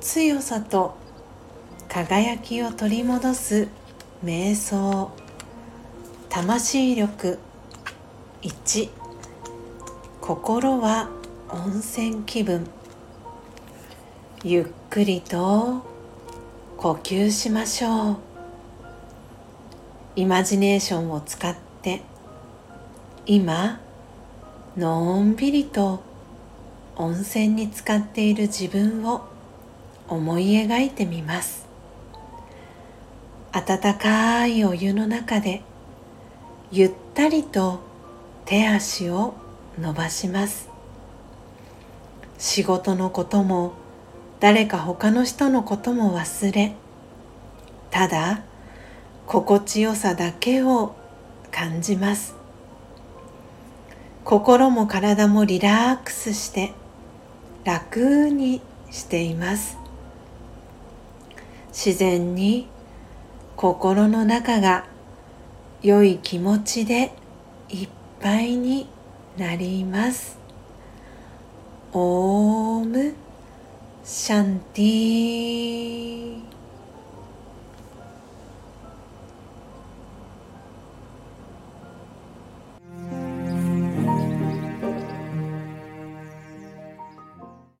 強さと輝きを取り戻す瞑想、魂力。1、心は温泉気分。ゆっくりと呼吸しましょう。イマジネーションを使って、今のんびりと温泉に浸かっている自分を思い描いてみます。温かいお湯の中でゆったりと手足を伸ばします。仕事のことも誰か他の人のことも忘れ、ただ心地よさだけを感じます。心も体もリラックスして楽にしています。自然に心の中が良い気持ちでいっぱいになります。オームシャンティー。